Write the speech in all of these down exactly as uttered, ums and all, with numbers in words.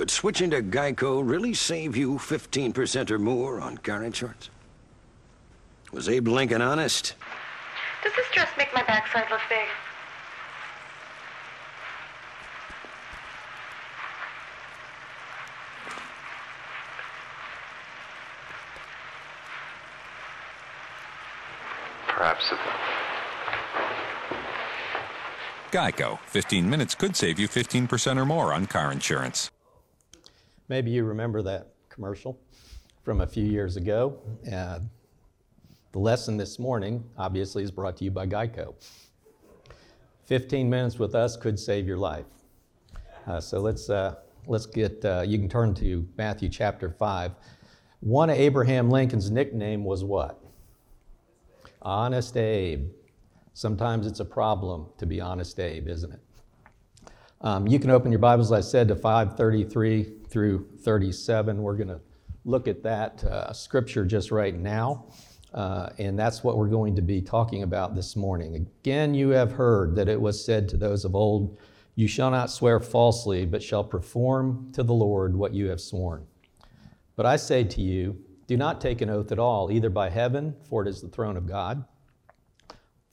Could switching to Geico really save you fifteen percent or more on car insurance? Was Abe Lincoln honest? Does this dress make my backside look big? Perhaps it will. Geico. fifteen minutes could save you fifteen percent or more on car insurance. Maybe you remember that commercial from a few years ago. Uh, the lesson this morning, obviously, is brought to you by Geico. fifteen minutes with us could save your life. Uh, so let's, uh, let's get, uh, you can turn to Matthew chapter five. One of Abraham Lincoln's nickname was what? Honest Abe. Sometimes it's a problem to be Honest Abe, isn't it? Um, you can open your Bibles, as I said, to five thirty-three through thirty-seven. We're going to look at that uh, scripture just right now, uh, and that's what we're going to be talking about this morning. Again, you have heard that it was said to those of old, "You shall not swear falsely, but shall perform to the Lord what you have sworn. But I say to you, do not take an oath at all, either by heaven, for it is the throne of God,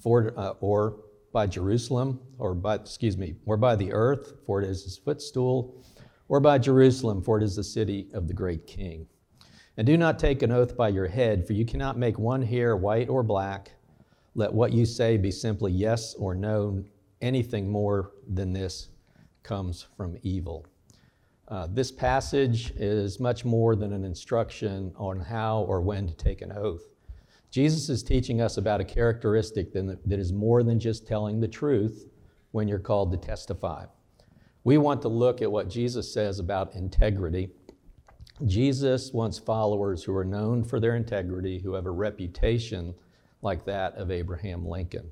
for, uh, or by Jerusalem, or by, excuse me, or by the earth, for it is his footstool, or by Jerusalem, for it is the city of the great King. And do not take an oath by your head, for you cannot make one hair white or black. Let what you say be simply yes or no. Anything more than this comes from evil." Uh, this passage is much more than an instruction on how or when to take an oath. Jesus is teaching us about a characteristic that is more than just telling the truth when you're called to testify. We want to look at what Jesus says about integrity. Jesus wants followers who are known for their integrity, who have a reputation like that of Abraham Lincoln.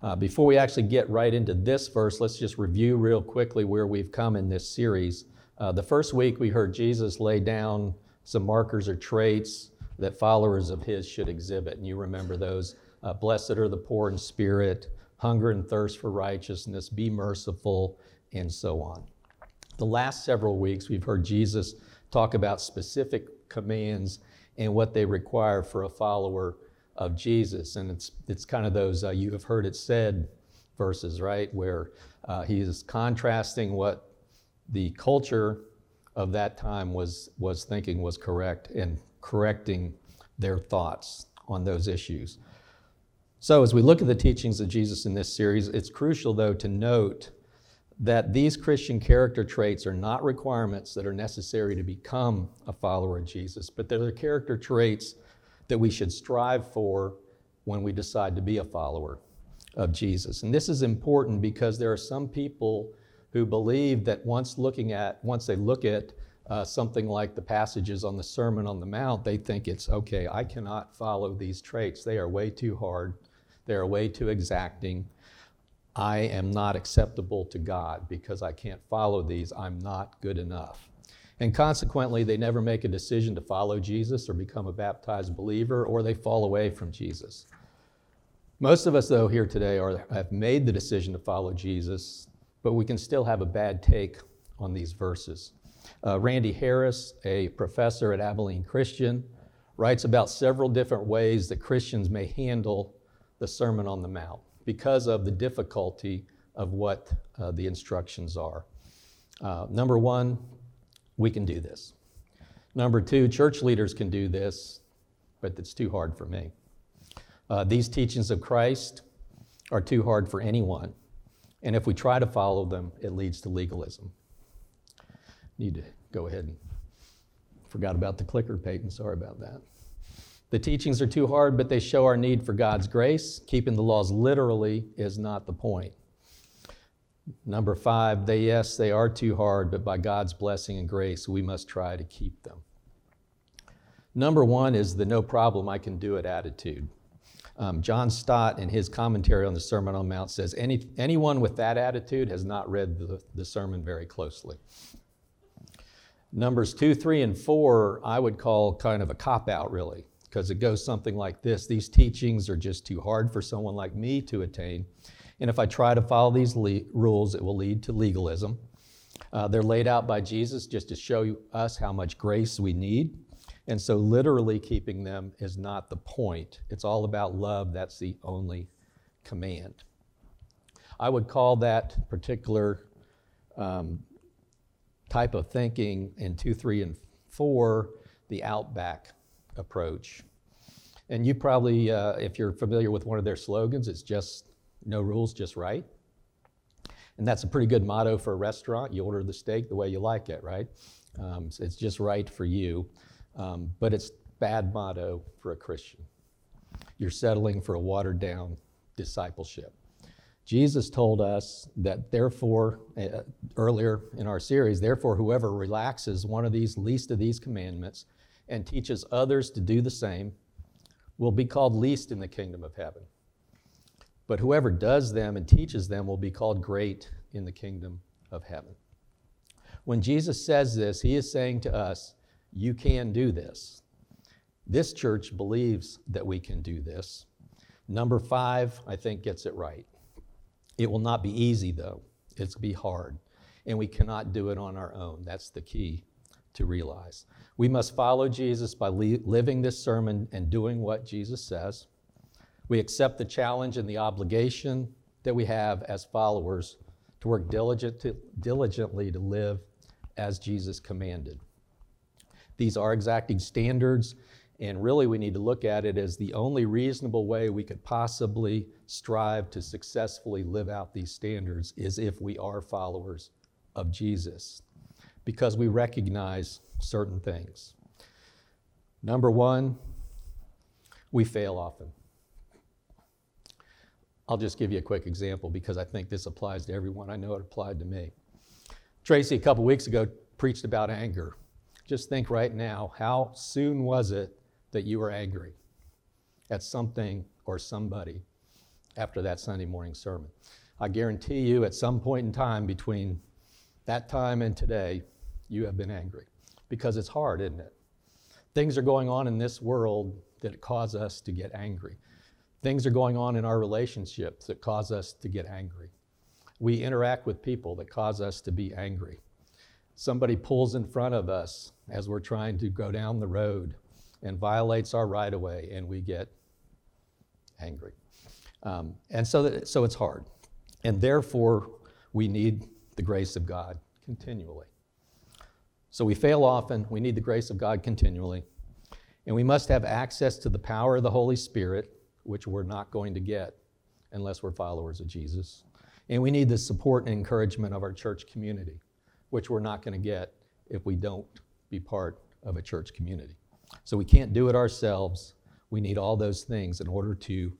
Uh, before we actually get right into this verse, let's just review real quickly where we've come in this series. Uh, the first week we heard Jesus lay down some markers or traits that followers of his should exhibit, and you remember those. Uh, blessed are the poor in spirit, hunger and thirst for righteousness, be merciful, and so on. The last several weeks we've heard Jesus talk about specific commands and what they require for a follower of Jesus, and it's it's kind of those uh, you have heard it said verses, right, where uh, he is contrasting what the culture of that time was was thinking was correct and correcting their thoughts on those issues. So as we look at the teachings of Jesus in this series, it's crucial, though, to note that these Christian character traits are not requirements that are necessary to become a follower of Jesus, but they're the character traits that we should strive for when we decide to be a follower of Jesus. And this is important because there are some people who believe that once looking at, once they look at uh, something like the passages on the Sermon on the Mount, they think it's, okay, I cannot follow these traits. They are way too hard. They are way too exacting. I am not acceptable to God because I can't follow these. I'm not good enough. And consequently, they never make a decision to follow Jesus or become a baptized believer, or they fall away from Jesus. Most of us, though, here today are, have made the decision to follow Jesus, but we can still have a bad take on these verses. Uh, Randy Harris, a professor at Abilene Christian, writes about several different ways that Christians may handle the Sermon on the Mount because of the difficulty of what uh, the instructions are. Uh, number one, we can do this. Number two, church leaders can do this, but it's too hard for me. Uh, these teachings of Christ are too hard for anyone. And if we try to follow them, it leads to legalism. Need to go ahead and forgot about the clicker, Peyton. Sorry about that. The teachings are too hard, but they show our need for God's grace. Keeping the laws literally is not the point. Number five, they, yes, they are too hard, but by God's blessing and grace, we must try to keep them. Number one is the no problem, I can do it attitude. Um, John Stott, in his commentary on the Sermon on the Mount, says any anyone with that attitude has not read the, the sermon very closely. Numbers two, three, and four, I would call kind of a cop-out, really, because it goes something like this. These teachings are just too hard for someone like me to attain, and if I try to follow these le- rules, it will lead to legalism. Uh, they're laid out by Jesus just to show us how much grace we need. And so literally keeping them is not the point. It's all about love. That's the only command. I would call that particular um, type of thinking in two, three, and four the Outback approach. And you probably, uh, if you're familiar with one of their slogans, it's just no rules, just right. And that's a pretty good motto for a restaurant. You order the steak the way you like it, right? Um, so it's just right for you. Um, but it's bad motto for a Christian. You're settling for a watered down discipleship. Jesus told us that therefore, uh, earlier in our series, therefore whoever relaxes one of these least of these commandments and teaches others to do the same will be called least in the kingdom of heaven. But whoever does them and teaches them will be called great in the kingdom of heaven. When Jesus says this, he is saying to us, you can do this. This church believes that we can do this. Number five, I think, gets it right. It will not be easy, though. It's be hard, and we cannot do it on our own. That's the key to realize. We must follow Jesus by li- living this sermon and doing what Jesus says. We accept the challenge and the obligation that we have as followers to work diligent to, diligently to live as Jesus commanded. These are exacting standards, and really we need to look at it as the only reasonable way we could possibly strive to successfully live out these standards is if we are followers of Jesus, because we recognize certain things. Number one, we fail often. I'll just give you a quick example because I think this applies to everyone. I know it applied to me. Tracy, a couple weeks ago, preached about anger. Just think right now, how soon was it that you were angry at something or somebody after that Sunday morning sermon? I guarantee you at some point in time between that time and today, you have been angry because it's hard, isn't it? Things are going on in this world that cause us to get angry. Things are going on in our relationships that cause us to get angry. We interact with people that cause us to be angry. Somebody pulls in front of us as we're trying to go down the road and violates our right-of-way, and we get angry. Um, and so, that, so it's hard. And therefore, we need the grace of God continually. So we fail often, we need the grace of God continually, and we must have access to the power of the Holy Spirit, which we're not going to get unless we're followers of Jesus. And we need the support and encouragement of our church community, which we're not going to get if we don't be part of a church community. So we can't do it ourselves. We need all those things in order to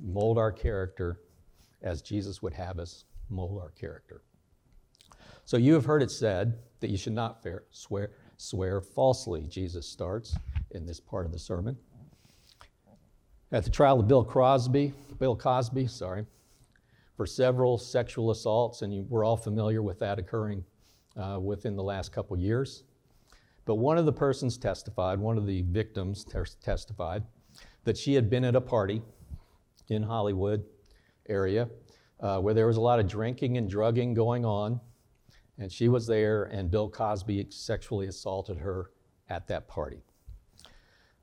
mold our character as Jesus would have us mold our character. So you have heard it said that you should not fear, swear, swear falsely, Jesus starts in this part of the sermon. At the trial of Bill Cosby, Bill Cosby, sorry, for several sexual assaults, and you, we're all familiar with that occurring uh, within the last couple years. But one of the persons testified, one of the victims tes- testified, that she had been at a party in Hollywood area uh, where there was a lot of drinking and drugging going on, and she was there, and Bill Cosby sexually assaulted her at that party.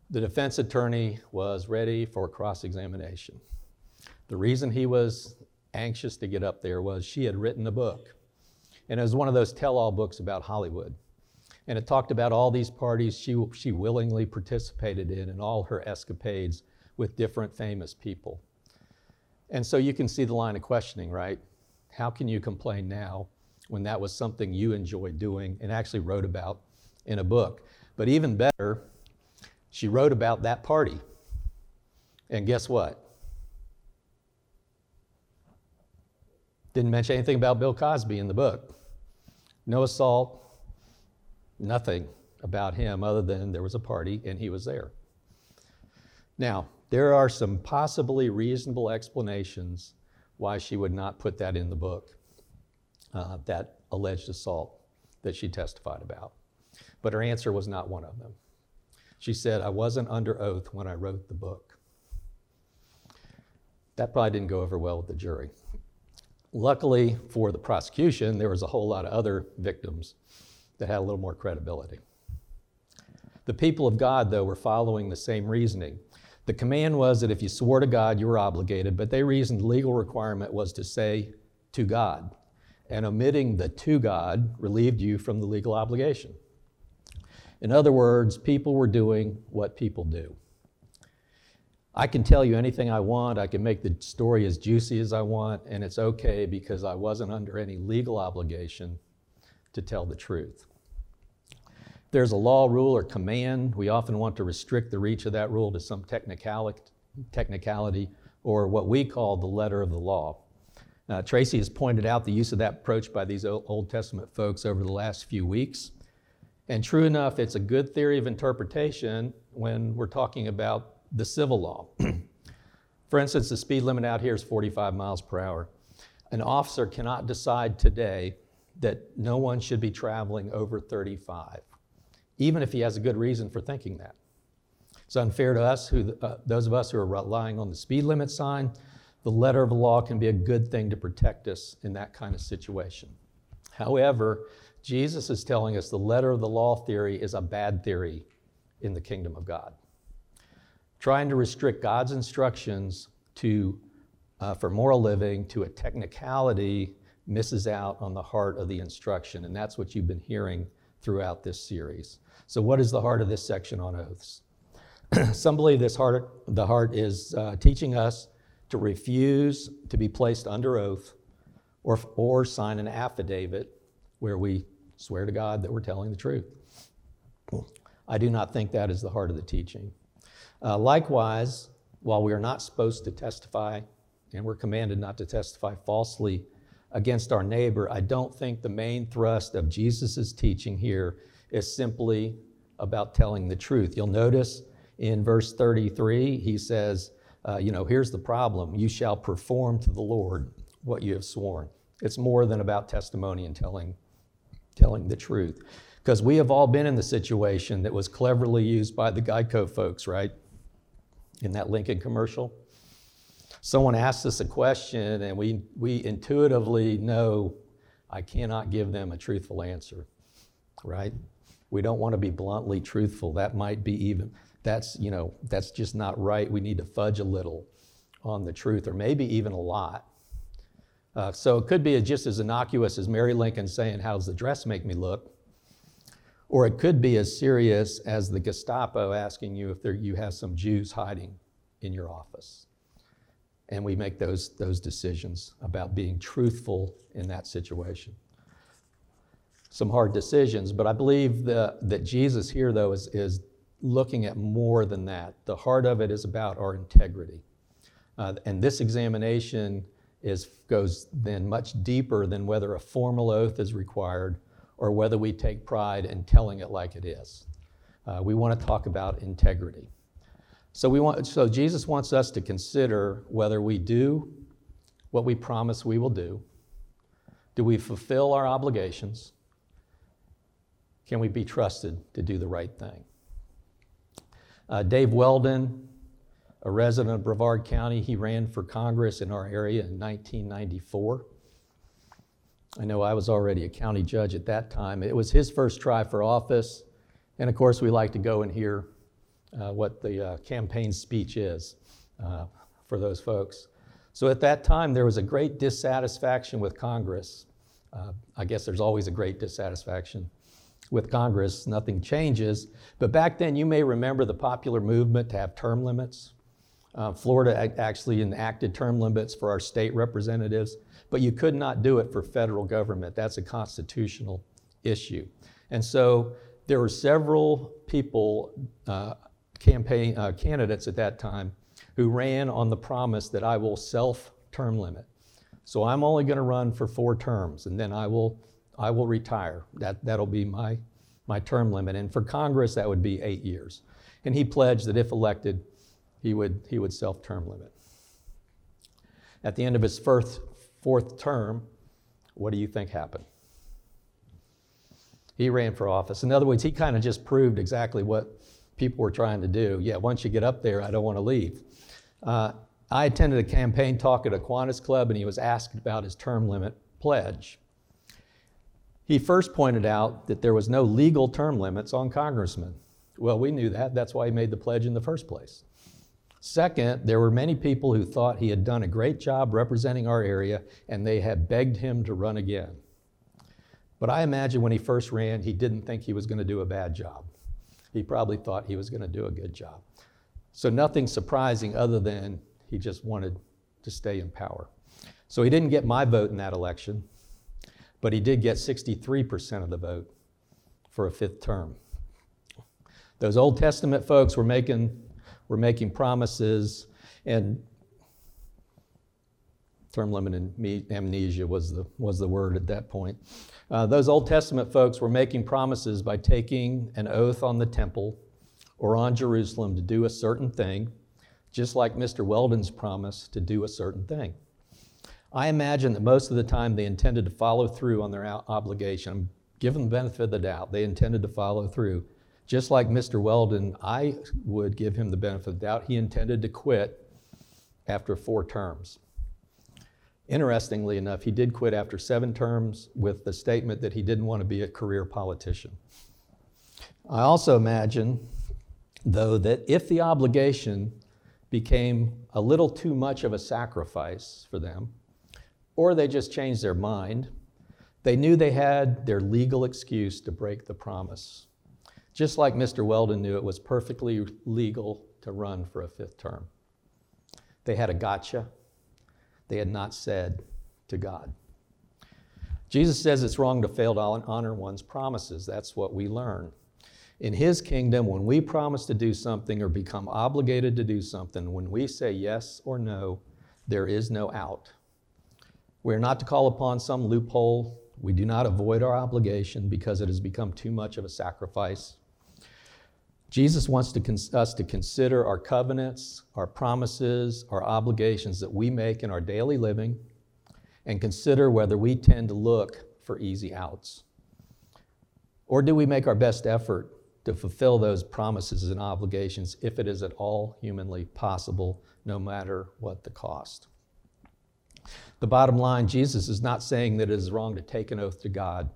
The defense attorney was ready for cross-examination. The reason he was anxious to get up there was she had written a book. And it was one of those tell-all books about Hollywood. And it talked about all these parties she, she willingly participated in and all her escapades with different famous people. And so you can see the line of questioning, right? How can you complain now when that was something you enjoyed doing and actually wrote about in a book? But even better, she wrote about that party. And guess what? Didn't mention anything about Bill Cosby in the book. No assault, nothing about him other than there was a party and he was there. Now, there are some possibly reasonable explanations why she would not put that in the book, uh, that alleged assault that she testified about. But her answer was not one of them. She said, I wasn't under oath when I wrote the book. That probably didn't go over well with the jury. Luckily for the prosecution, there was a whole lot of other victims that had a little more credibility. The people of God, though, were following the same reasoning. The command was that if you swore to God, you were obligated, but they reasoned the legal requirement was to say to God, and omitting the to God relieved you from the legal obligation. In other words, people were doing what people do. I can tell you anything I want, I can make the story as juicy as I want, and it's okay because I wasn't under any legal obligation to tell the truth. If there's a law, rule, or command, we often want to restrict the reach of that rule to some technicality or what we call the letter of the law. Uh, Tracy has pointed out the use of that approach by these Old Testament folks over the last few weeks. And true enough, it's a good theory of interpretation when we're talking about the civil law. For instance, the speed limit out here is forty-five miles per hour. An officer cannot decide today that no one should be traveling over thirty-five, even if he has a good reason for thinking that. It's unfair to us, who, uh, those of us who are relying on the speed limit sign. The letter of the law can be a good thing to protect us in that kind of situation. However, Jesus is telling us the letter of the law theory is a bad theory in the kingdom of God. Trying to restrict God's instructions to, uh, for moral living to a technicality misses out on the heart of the instruction, and that's what you've been hearing throughout this series. So what is the heart of this section on oaths? Some believe this heart, the heart is uh, teaching us to refuse to be placed under oath or, or sign an affidavit where we swear to God that we're telling the truth. I do not think that is the heart of the teaching. Uh, likewise, while we are not supposed to testify, and we're commanded not to testify falsely against our neighbor, I don't think the main thrust of Jesus' teaching here is simply about telling the truth. You'll notice in verse thirty-three, he says, uh, you know, here's the problem. You shall perform to the Lord what you have sworn. It's more than about testimony and telling, telling the truth. Because we have all been in the situation that was cleverly used by the Geico folks, right? In that Lincoln commercial. Someone asks us a question and we, we intuitively know, I cannot give them a truthful answer, right? We don't want to be bluntly truthful. That might be even, that's, you know, that's just not right. We need to fudge a little on the truth, or maybe even a lot. Uh, so it could be just as innocuous as Mary Lincoln saying, how's the dress make me look? Or it could be as serious as the Gestapo asking you if there, you have some Jews hiding in your office. And we make those, those decisions about being truthful in that situation. Some hard decisions, but I believe the, that Jesus here, though, is, is looking at more than that. The heart of it is about our integrity. Uh, and this examination is, goes then much deeper than whether a formal oath is required or whether we take pride in telling it like it is. Uh, we want to talk about integrity. So we want. So Jesus wants us to consider whether we do what we promise we will do. Do we fulfill our obligations? Can we be trusted to do the right thing? Uh, Dave Weldon, a resident of Brevard County, he ran for Congress in our area in nineteen ninety-four. I know I was already a county judge at that time. It was his first try for office. And of course, we like to go and hear uh, what the uh, campaign speech is uh, for those folks. So at that time, there was a great dissatisfaction with Congress. Uh, I guess there's always a great dissatisfaction with Congress. Nothing changes. But back then, you may remember the popular movement to have term limits. Uh, Florida actually enacted term limits for our state representatives, but you could not do it for federal government. That's a constitutional issue. And so there were several people, uh, campaign uh, candidates at that time, who ran on the promise that I will self-term limit. So I'm only going to run for four terms, and then I will I will retire. That, that'll be my, my term limit. And for Congress, that would be eight years. And he pledged that if elected, He would he would self-term limit. At the end of his first fourth term, what do you think happened? He ran for office. In other words, he kind of just proved exactly what people were trying to do. Yeah, once you get up there, I don't want to leave. Uh, I attended a campaign talk at a Qantas club, and he was asked about his term limit pledge. He first pointed out that there was no legal term limits on congressmen. Well, we knew that. That's why he made the pledge in the first place. Second, there were many people who thought he had done a great job representing our area, and they had begged him to run again. But I imagine when he first ran, he didn't think he was going to do a bad job. He probably thought he was going to do a good job. So nothing surprising other than he just wanted to stay in power. So he didn't get my vote in that election, but he did get sixty-three percent of the vote for a fifth term. Those Old Testament folks were making were making promises, and term limit and amnesia was the was the word at that point. Uh, those Old Testament folks were making promises by taking an oath on the temple or on Jerusalem to do a certain thing, just like Mister Weldon's promise to do a certain thing. I imagine that most of the time they intended to follow through on their obligation. Give them the benefit of the doubt. They intended to follow through. Just like Mister Weldon, I would give him the benefit of the doubt. He intended to quit after four terms. Interestingly enough, he did quit after seven terms with the statement that he didn't want to be a career politician. I also imagine, though, that if the obligation became a little too much of a sacrifice for them, or they just changed their mind, they knew they had their legal excuse to break the promise. Just like Mister Weldon knew it was perfectly legal to run for a fifth term. They had a gotcha they had not said to God. Jesus says it's wrong to fail to honor one's promises. That's what we learn. In his kingdom, when we promise to do something or become obligated to do something, when we say yes or no, there is no out. We are not to call upon some loophole. We do not avoid our obligation because it has become too much of a sacrifice. Jesus wants to cons- us to consider our covenants, our promises, our obligations that we make in our daily living, and consider whether we tend to look for easy outs. Or do we make our best effort to fulfill those promises and obligations if it is at all humanly possible, no matter what the cost? The bottom line, Jesus is not saying that it is wrong to take an oath to God.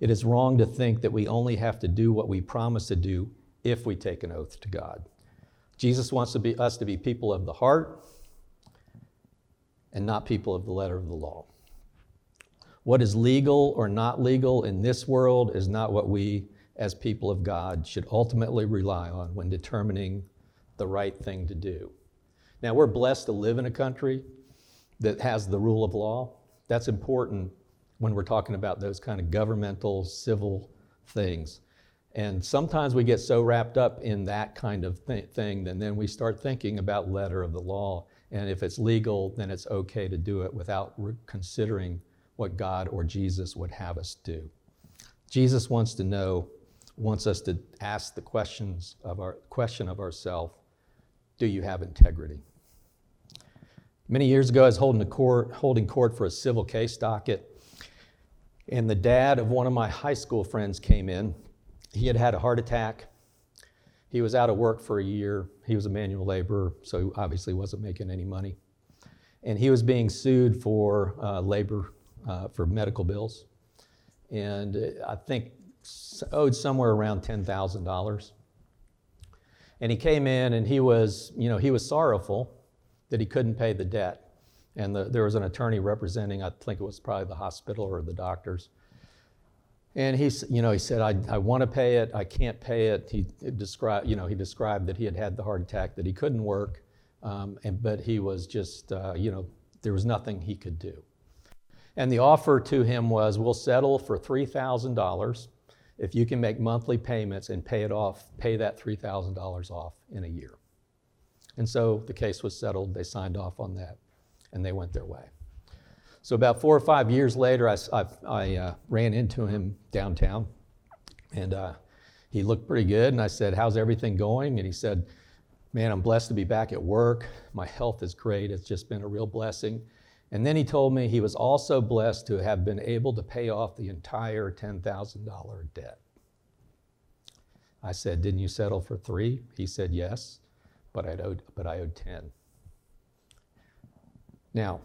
It is wrong to think that we only have to do what we promise to do if we take an oath to God. Jesus wants to be, us to be people of the heart and not people of the letter of the law. What is legal or not legal in this world is not what we as people of God should ultimately rely on when determining the right thing to do. Now, we're blessed to live in a country that has the rule of law. That's important when we're talking about those kind of governmental, civil things. And sometimes we get so wrapped up in that kind of th- thing, and then we start thinking about letter of the law. And if it's legal, then it's okay to do it without re- considering what God or Jesus would have us do. Jesus wants to know, wants us to ask the questions of our question of ourselves, do you have integrity? Many years ago, I was holding a court, holding court for a civil case docket, and the dad of one of my high school friends came in. He had had a heart attack. He was out of work for a year. He was a manual laborer, so he obviously wasn't making any money. And he was being sued for uh, labor, uh, for medical bills, and I think owed somewhere around ten thousand dollars. And he came in, and he was, you know, he was sorrowful that he couldn't pay the debt. And the, there was an attorney representing, I think it was probably the hospital or the doctors. And he, you know, he said, I, I want to pay it, I can't pay it. He described, you know, he described that he had had the heart attack, that he couldn't work, um, and but he was just, uh, you know, there was nothing he could do. And the offer to him was, we'll settle for three thousand dollars if you can make monthly payments and pay it off, pay that three thousand dollars off in a year. And so the case was settled, they signed off on that, and they went their way. So about four or five years later, I, I, I uh, ran into him downtown, and uh, he looked pretty good, and I said, how's everything going? And he said, man, I'm blessed to be back at work. My health is great, it's just been a real blessing. And then he told me he was also blessed to have been able to pay off the entire ten thousand dollars debt. I said, didn't you settle for three? He said, yes. But I owed, but I owed ten. Now,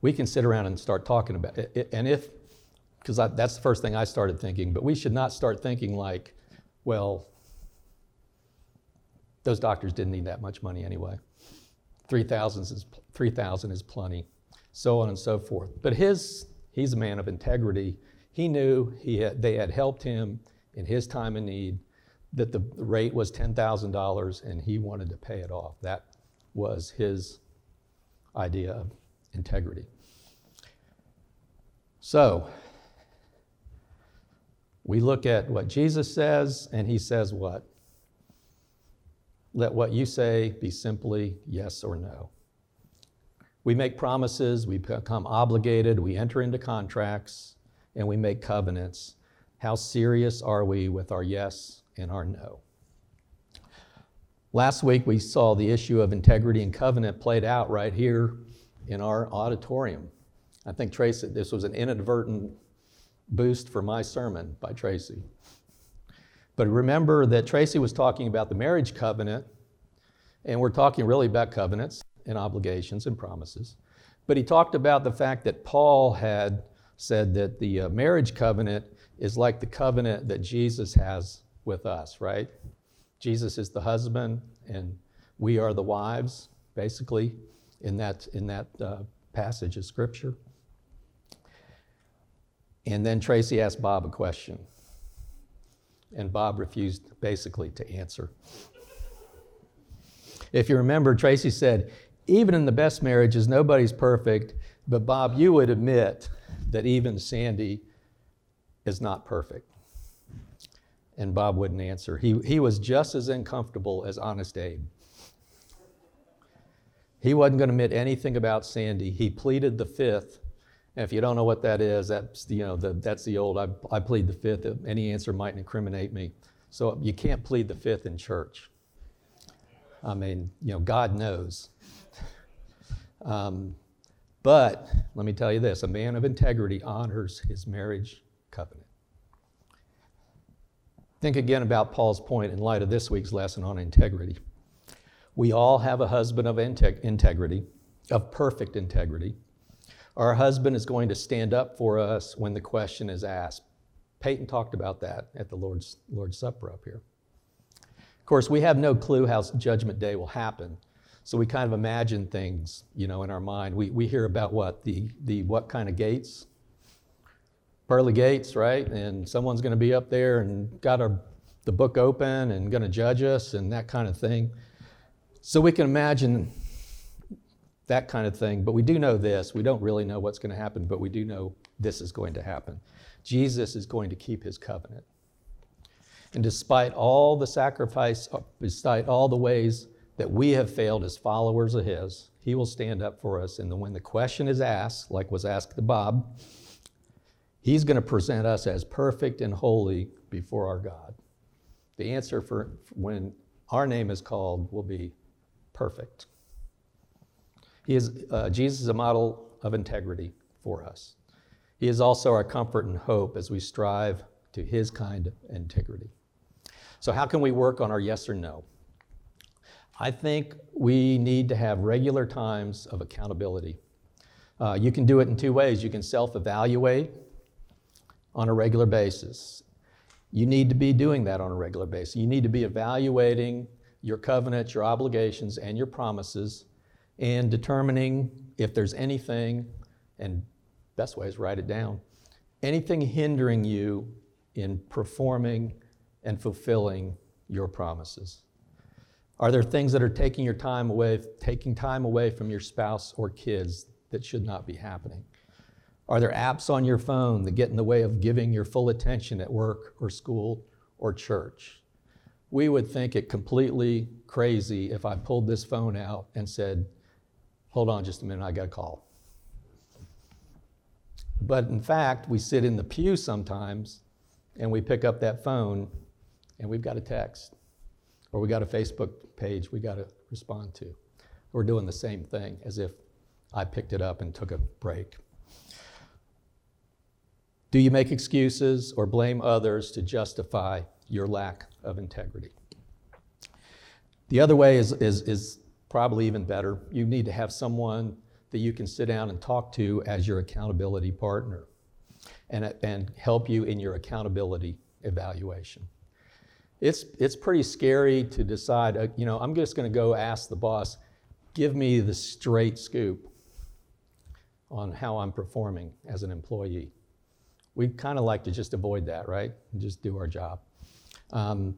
we can sit around and start talking about it, and if, because that's the first thing I started thinking, but we should not start thinking like, well, those doctors didn't need that much money anyway. three thousand is, three thousand is plenty, so on and so forth. But his, he's a man of integrity. He knew he had, they had helped him in his time of need, that the rate was ten thousand dollars and he wanted to pay it off. That was his idea of integrity. So we look at what Jesus says, and he says what? Let what you say be simply yes or no. We make promises, we become obligated, we enter into contracts, and we make covenants. How serious are we with our yes and our no? Last week we saw the issue of integrity and covenant played out right here in our auditorium. I think Tracy, this was an inadvertent boost for my sermon by Tracy. But remember that Tracy was talking about the marriage covenant, and we're talking really about covenants and obligations and promises. But he talked about the fact that Paul had said that the marriage covenant is like the covenant that Jesus has with us, right? Jesus is the husband, and we are the wives, basically, in that, in that uh, passage of Scripture. And then Tracy asked Bob a question, and Bob refused basically to answer. If you remember, Tracy said, even in the best marriages, nobody's perfect, but Bob, you would admit that even Sandy is not perfect. And Bob wouldn't answer. He, he was just as uncomfortable as Honest Abe. He wasn't going to admit anything about Sandy. He pleaded the fifth. And if you don't know what that is, that's, you know, the, that's the old, I, I plead the fifth, any answer might incriminate me. So you can't plead the fifth in church. I mean, you know, God knows. um, but let me tell you this, a man of integrity honors his marriage covenant. Think again about Paul's point in light of this week's lesson on integrity. We all have a husband of integ- integrity, of perfect integrity. Our husband is going to stand up for us when the question is asked. Peyton talked about that at the Lord's, Lord's Supper up here. Of course, we have no clue how Judgment Day will happen, so we kind of imagine things, you know, in our mind. We we hear about what? The, the what kind of gates? Pearly gates, right? And someone's going to be up there and got our, the book open and going to judge us and that kind of thing. So we can imagine that kind of thing, but we do know this. We don't really know what's going to happen, but we do know this is going to happen. Jesus is going to keep his covenant. And despite all the sacrifice, despite all the ways that we have failed as followers of his, he will stand up for us. And when the question is asked, like was asked to Bob, he's going to present us as perfect and holy before our God. The answer for when our name is called will be perfect. He is, uh, Jesus is a model of integrity for us. He is also our comfort and hope as we strive to his kind of integrity. So how can we work on our yes or no? I think we need to have regular times of accountability. Uh, you can do it in two ways. You can self-evaluate on a regular basis. You need to be doing that on a regular basis. You need to be evaluating your covenants, your obligations, and your promises, and determining if there's anything, and best way is write it down, anything hindering you in performing and fulfilling your promises. Are there things that are taking your time away, taking time away from your spouse or kids that should not be happening? Are there apps on your phone that get in the way of giving your full attention at work or school or church? We would think it completely crazy if I pulled this phone out and said, hold on just a minute, I got a call. But in fact, we sit in the pew sometimes and we pick up that phone and we've got a text, or we got a Facebook page we got to respond to. We're doing the same thing as if I picked it up and took a break. Do you make excuses or blame others to justify your lack of integrity? The other way is, is, is probably even better. You need to have someone that you can sit down and talk to as your accountability partner and, and help you in your accountability evaluation. It's, it's pretty scary to decide, uh, you know, I'm just gonna go ask the boss, give me the straight scoop on how I'm performing as an employee. We'd kind of like to just avoid that, right? And just do our job. Um,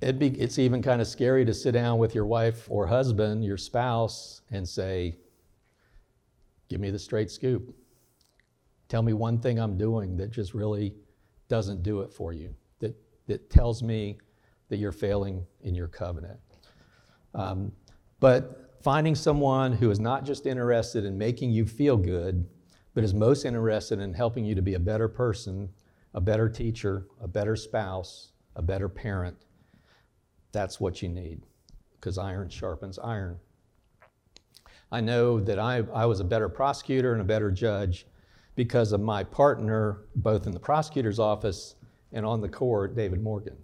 it'd be, it's even kind of scary to sit down with your wife or husband, your spouse, and say, give me the straight scoop. Tell me one thing I'm doing that just really doesn't do it for you, that, that tells me that you're failing in your covenant. Um, but finding someone who is not just interested in making you feel good, but is most interested in helping you to be a better person, a better teacher, a better spouse, a better parent, that's what you need, because iron sharpens iron. I know that I, I was a better prosecutor and a better judge because of my partner, both in the prosecutor's office and on the court, David Morgan.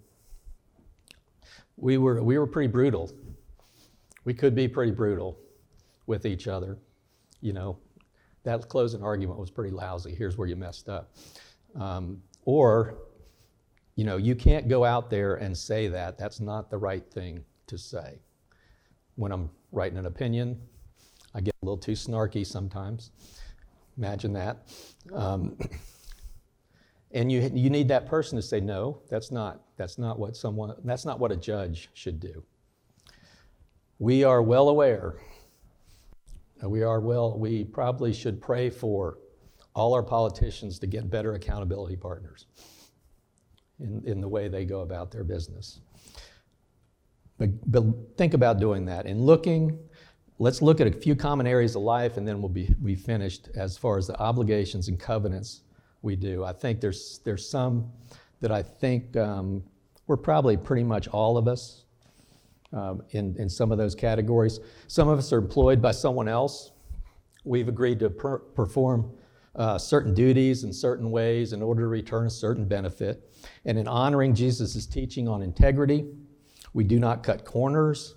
We were, we were pretty brutal. We could be pretty brutal with each other. You know, that closing argument was pretty lousy. Here's where you messed up. Um, or, you know, you can't go out there and say that. That's not the right thing to say. When I'm writing an opinion, I get a little too snarky sometimes. Imagine that. Um, and you you need that person to say, no, that's not that's not what someone that's not what a judge should do. We are well aware. We are well. We probably should pray for all our politicians to get better accountability partners in, in the way they go about their business. But, but think about doing that and looking. Let's look at a few common areas of life, and then we'll be, be finished as far as the obligations and covenants we do. I think there's there's some that I think um, we're probably pretty much all of us um, in, in some of those categories. Some of us are employed by someone else. We've agreed to per- perform uh, certain duties in certain ways in order to return a certain benefit. And in honoring Jesus' teaching on integrity, we do not cut corners,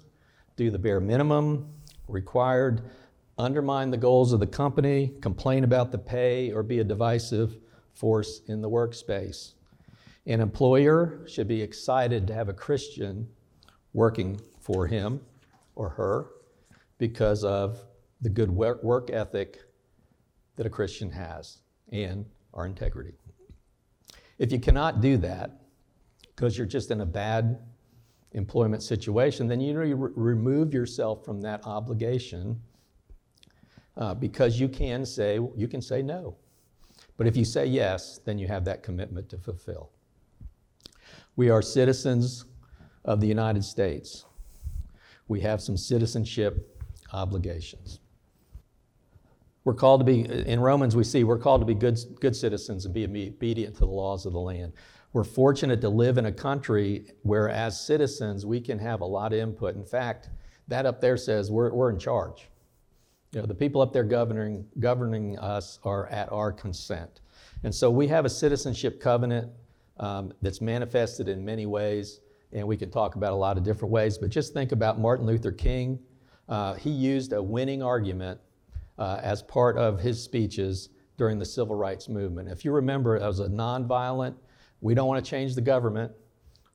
do the bare minimum required, undermine the goals of the company, complain about the pay, or be a divisive force in the workspace. An employer should be excited to have a Christian working for him or her because of the good work ethic that a Christian has and our integrity. If you cannot do that because you're just in a bad employment situation, then you re- remove yourself from that obligation uh, because you can say you can say no. But if you say yes, then you have that commitment to fulfill. We are citizens of the United States. We have some citizenship obligations. We're called to be, in Romans we see, we're called to be good, good citizens and be obedient to the laws of the land. We're fortunate to live in a country where, as citizens, we can have a lot of input. In fact, that up there says we're we're in charge. You know, the people up there governing governing us are at our consent, and so we have a citizenship covenant um, that's manifested in many ways, and we can talk about a lot of different ways. But just think about Martin Luther King. Uh, he used a winning argument uh, as part of his speeches during the Civil Rights Movement. If you remember, it was a nonviolent. We don't want to change the government.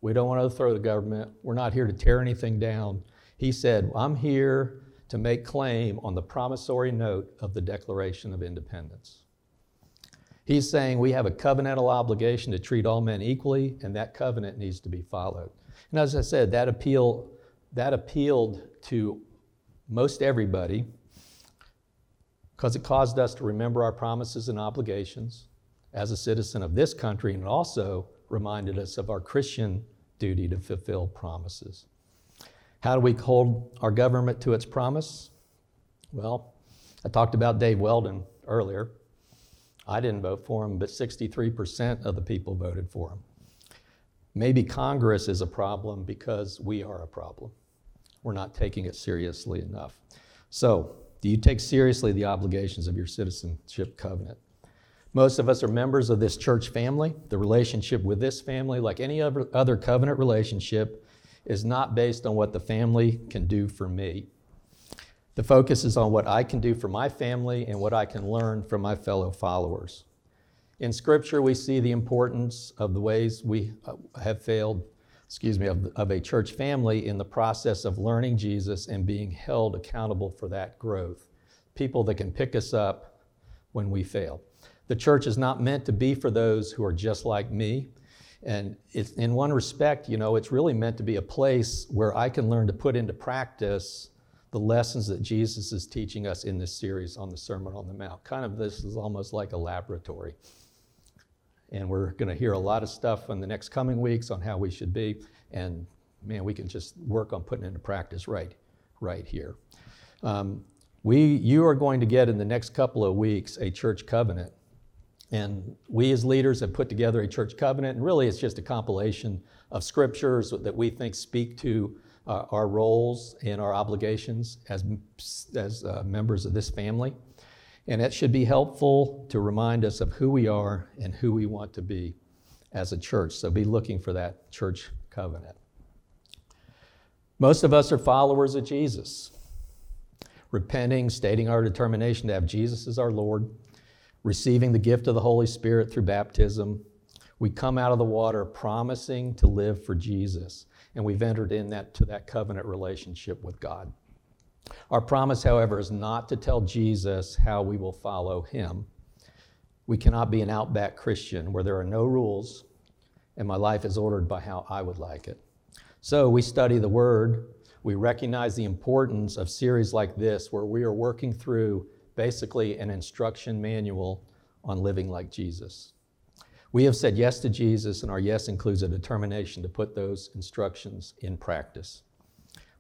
We don't want to overthrow the government. We're not here to tear anything down. He said, I'm here to make claim on the promissory note of the Declaration of Independence. He's saying we have a covenantal obligation to treat all men equally, and that covenant needs to be followed. And as I said, that appeal, that appealed to most everybody because it caused us to remember our promises and obligations as a citizen of this country, and it also reminded us of our Christian duty to fulfill promises. How do we hold our government to its promise? Well, I talked about Dave Weldon earlier. I didn't vote for him, but sixty-three percent of the people voted for him. Maybe Congress is a problem because we are a problem. We're not taking it seriously enough. So, do you take seriously the obligations of your citizenship covenant? Most of us are members of this church family. The relationship with this family, like any other, other covenant relationship, is not based on what the family can do for me. The focus is on what I can do for my family and what I can learn from my fellow followers. In Scripture, we see the importance of the ways we have failed, excuse me, of, of a church family in the process of learning Jesus and being held accountable for that growth. People that can pick us up when we fail. The church is not meant to be for those who are just like me. And it's, in one respect, you know, it's really meant to be a place where I can learn to put into practice the lessons that Jesus is teaching us in this series on the Sermon on the Mount. Kind of this is almost like a laboratory. And we're going to hear a lot of stuff in the next coming weeks on how we should be. And man, we can just work on putting into practice right, right here. Um, we, you are going to get in the next couple of weeks a church covenant. And we as leaders have put together a church covenant, and really it's just a compilation of scriptures that we think speak to uh, our roles and our obligations as, as uh, members of this family. And it should be helpful to remind us of who we are and who we want to be as a church. So be looking for that church covenant. Most of us are followers of Jesus, repenting, stating our determination to have Jesus as our Lord, receiving the gift of the Holy Spirit through baptism. We come out of the water promising to live for Jesus, and we've entered in that to that covenant relationship with God. Our promise, however, is not to tell Jesus how we will follow him. We cannot be an outback Christian where there are no rules and my life is ordered by how I would like it. So we study the Word. We recognize the importance of series like this where we are working through basically an instruction manual on living like Jesus. We have said yes to Jesus, and our yes includes a determination to put those instructions in practice.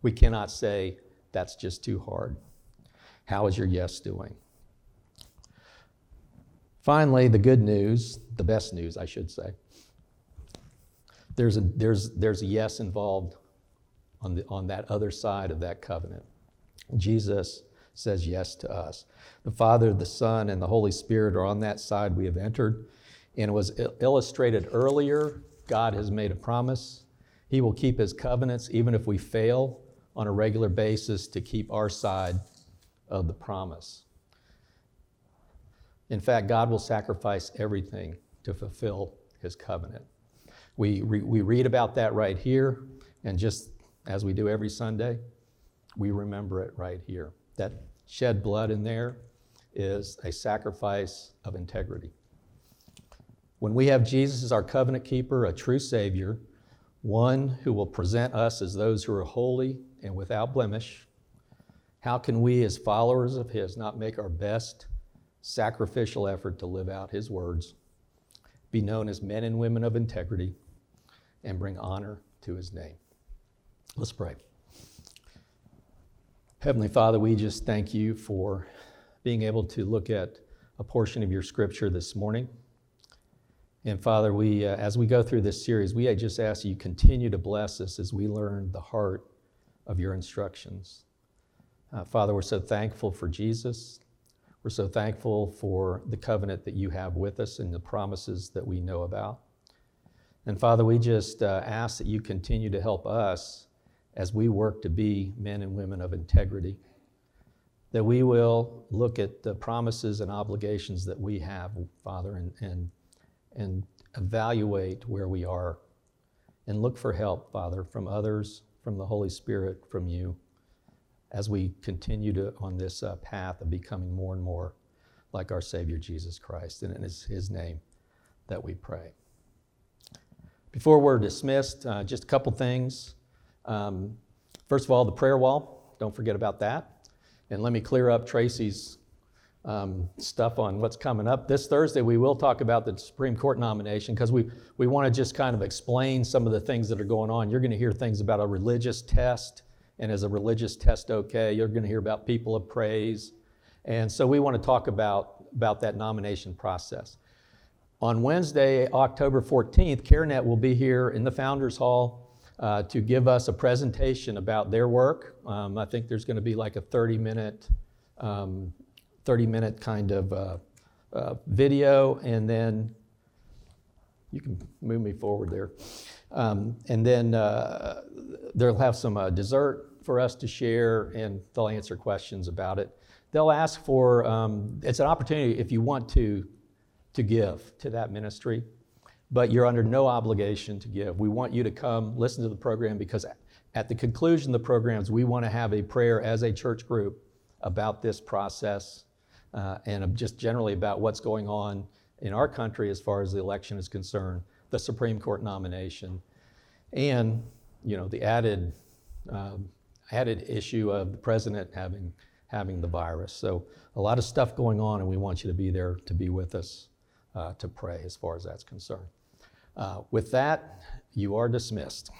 We cannot say, that's just too hard. How is your yes doing? Finally, the good news, the best news, I should say. There's a, there's, there's a yes involved on the, on that other side of that covenant. Jesus says yes to us. The Father, the Son, and the Holy Spirit are on that side we have entered. And it was illustrated earlier, God has made a promise. He will keep his covenants even if we fail on a regular basis to keep our side of the promise. In fact, God will sacrifice everything to fulfill his covenant. We, re- we read about that right here, and just as we do every Sunday, we remember it right here. That shed blood in there is a sacrifice of integrity. When we have Jesus as our covenant keeper, a true Savior, one who will present us as those who are holy and without blemish, how can we as followers of his not make our best sacrificial effort to live out his words, be known as men and women of integrity, and bring honor to his name? Let's pray. Heavenly Father, we just thank you for being able to look at a portion of your scripture this morning. And Father, we, uh, as we go through this series, we just ask you continue to bless us as we learn the heart of your instructions. Uh, Father, we're so thankful for Jesus. We're so thankful for the covenant that you have with us and the promises that we know about. And Father, we just uh, ask that you continue to help us as we work to be men and women of integrity, that we will look at the promises and obligations that we have, Father, and, and, and evaluate where we are and look for help, Father, from others, from the Holy Spirit, from you, as we continue to on this uh, path of becoming more and more like our Savior, Jesus Christ. And it is his name that we pray. Before we're dismissed, uh, just a couple things. Um, first of all, the prayer wall, don't forget about that. And let me clear up Tracy's um, stuff on what's coming up. This Thursday, we will talk about the Supreme Court nomination because we, we want to just kind of explain some of the things that are going on. You're going to hear things about a religious test, and is a religious test okay? You're going to hear about people of praise. And so we want to talk about, about that nomination process. On Wednesday, October fourteenth, CareNet will be here in the Founders Hall Uh, to give us a presentation about their work. Um, I think there's going to be like a thirty-minute um, thirty-minute kind of uh, uh, video, and then you can move me forward there. Um, and then uh, they'll have some uh, dessert for us to share, and they'll answer questions about it. They'll ask for, um, it's an opportunity if you want to, to give to that ministry, but you're under no obligation to give. We want you to come listen to the program, because at the conclusion of the programs, we want to have a prayer as a church group about this process uh, and just generally about what's going on in our country as far as the election is concerned, the Supreme Court nomination, and you know the added um, added issue of the president having having the virus. So a lot of stuff going on, and we want you to be there to be with us uh, to pray as far as that's concerned. Uh, with that, you are dismissed.